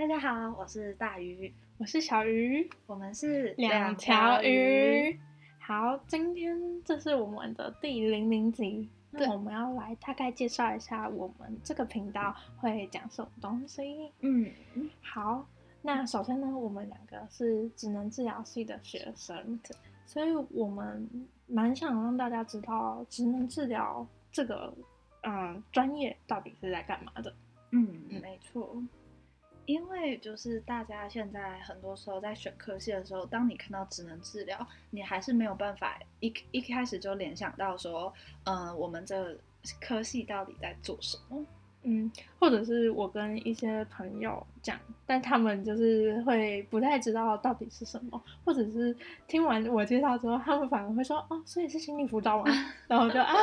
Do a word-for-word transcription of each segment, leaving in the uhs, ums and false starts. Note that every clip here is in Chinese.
大家好，我是大鱼，我是小鱼，我们是两条鱼。好，今天这是我们的第零零集，那我们要来大概介绍一下我们这个频道会讲什么东西。嗯，好，那首先呢，我们两个是职能治疗系的学生，所以我们蛮想让大家知道职能治疗这个嗯专业到底是在干嘛的。嗯，没错。因为就是大家现在很多时候在选科系的时候，当你看到职能治疗，你还是没有办法 一, 一开始就联想到说，呃，我们这科系到底在做什么？嗯，或者是我跟一些朋友讲，但他们就是会不太知道到底是什么，或者是听完我介绍之后，他们反而会说，哦，所以是心理辅导吗？然后就啊，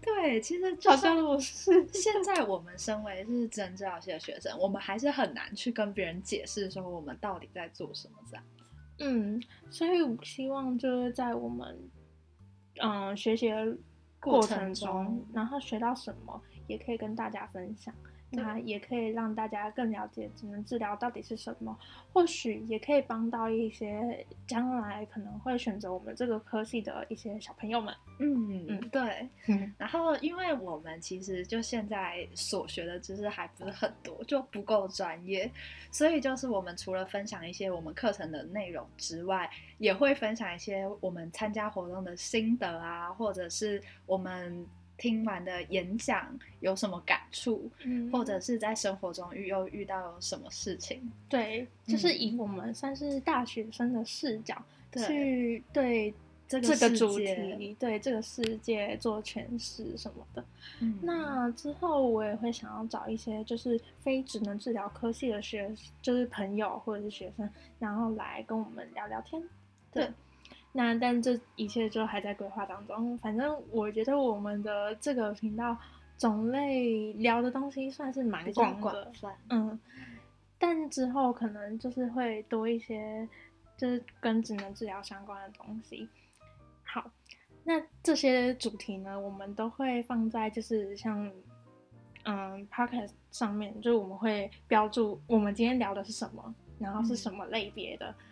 对，其实就像我是现在我们身为是职能治疗系的学生，我们还是很难去跟别人解释说我们到底在做什么这样。嗯，所以我希望就是在我们嗯、呃、学习的过程中，然后学到什么。也可以跟大家分享，那也可以让大家更了解职能治疗到底是什么，或许也可以帮到一些将来可能会选择我们这个科系的一些小朋友们。嗯嗯，对。然后因为我们其实就现在所学的知识还不是很多，就不够专业，所以就是我们除了分享一些我们课程的内容之外，也会分享一些我们参加活动的心得啊，或者是我们听完的演讲有什么感触、嗯、或者是在生活中遇又遇到什么事情，对，就是以我们算是大学生的视角、嗯、去对这个主题，对这个世界做诠释什么的、嗯、那之后我也会想要找一些就是非职能治疗科系的学就是朋友或者是学生，然后来跟我们聊聊天。 对, 对，那但这一切就还在规划当中，反正我觉得我们的这个频道种类聊的东西算是蛮广的，嗯，但之后可能就是会多一些就是跟职能治疗相关的东西。好，那这些主题呢，我们都会放在就是像嗯 podcast 上面，就是我们会标注我们今天聊的是什么，然后是什么类别的。嗯，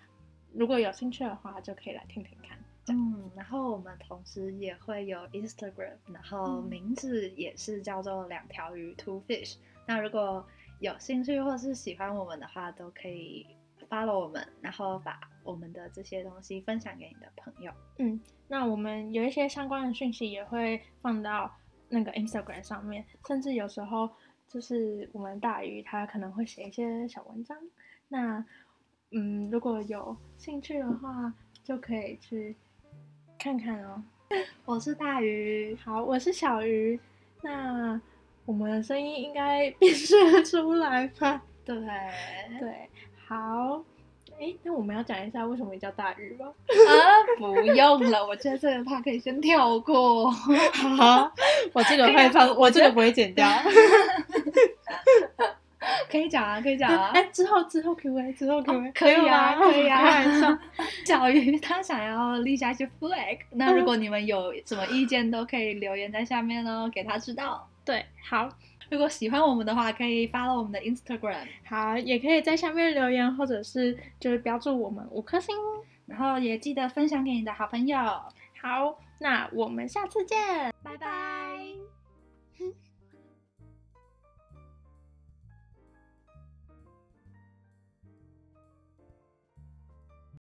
如果有兴趣的话就可以来听听看。嗯，然后我们同时也会有 Instagram， 然后名字也是叫做两条鱼 Two Fish。 那如果有兴趣或是喜欢我们的话，都可以 follow 我们，然后把我们的这些东西分享给你的朋友。嗯，那我们有一些相关的讯息也会放到那个 Instagram 上面，甚至有时候就是我们大鱼他可能会写一些小文章，那嗯，如果有兴趣的话，就可以去看看哦。我是大鱼，好，我是小鱼。那我们的声音应该辨识出来吧？对对，好。哎，那我们要讲一下为什么叫大鱼吗？啊，不用了，我觉得这个他可以先跳过。好，我这个会放，我这个不会剪掉。可以讲啊，可以讲啊！哎，之后之后 Q A， 之后 Q A、哦、可以啊，可以啊。小鱼他想要立下一些 flag， 那如果你们有什么意见，都可以留言在下面哦，给他知道。对，好。如果喜欢我们的话，可以 follow 我们的 Instagram。好，也可以在下面留言，或者是就是标注我们五颗星，然后也记得分享给你的好朋友。好，那我们下次见，拜拜。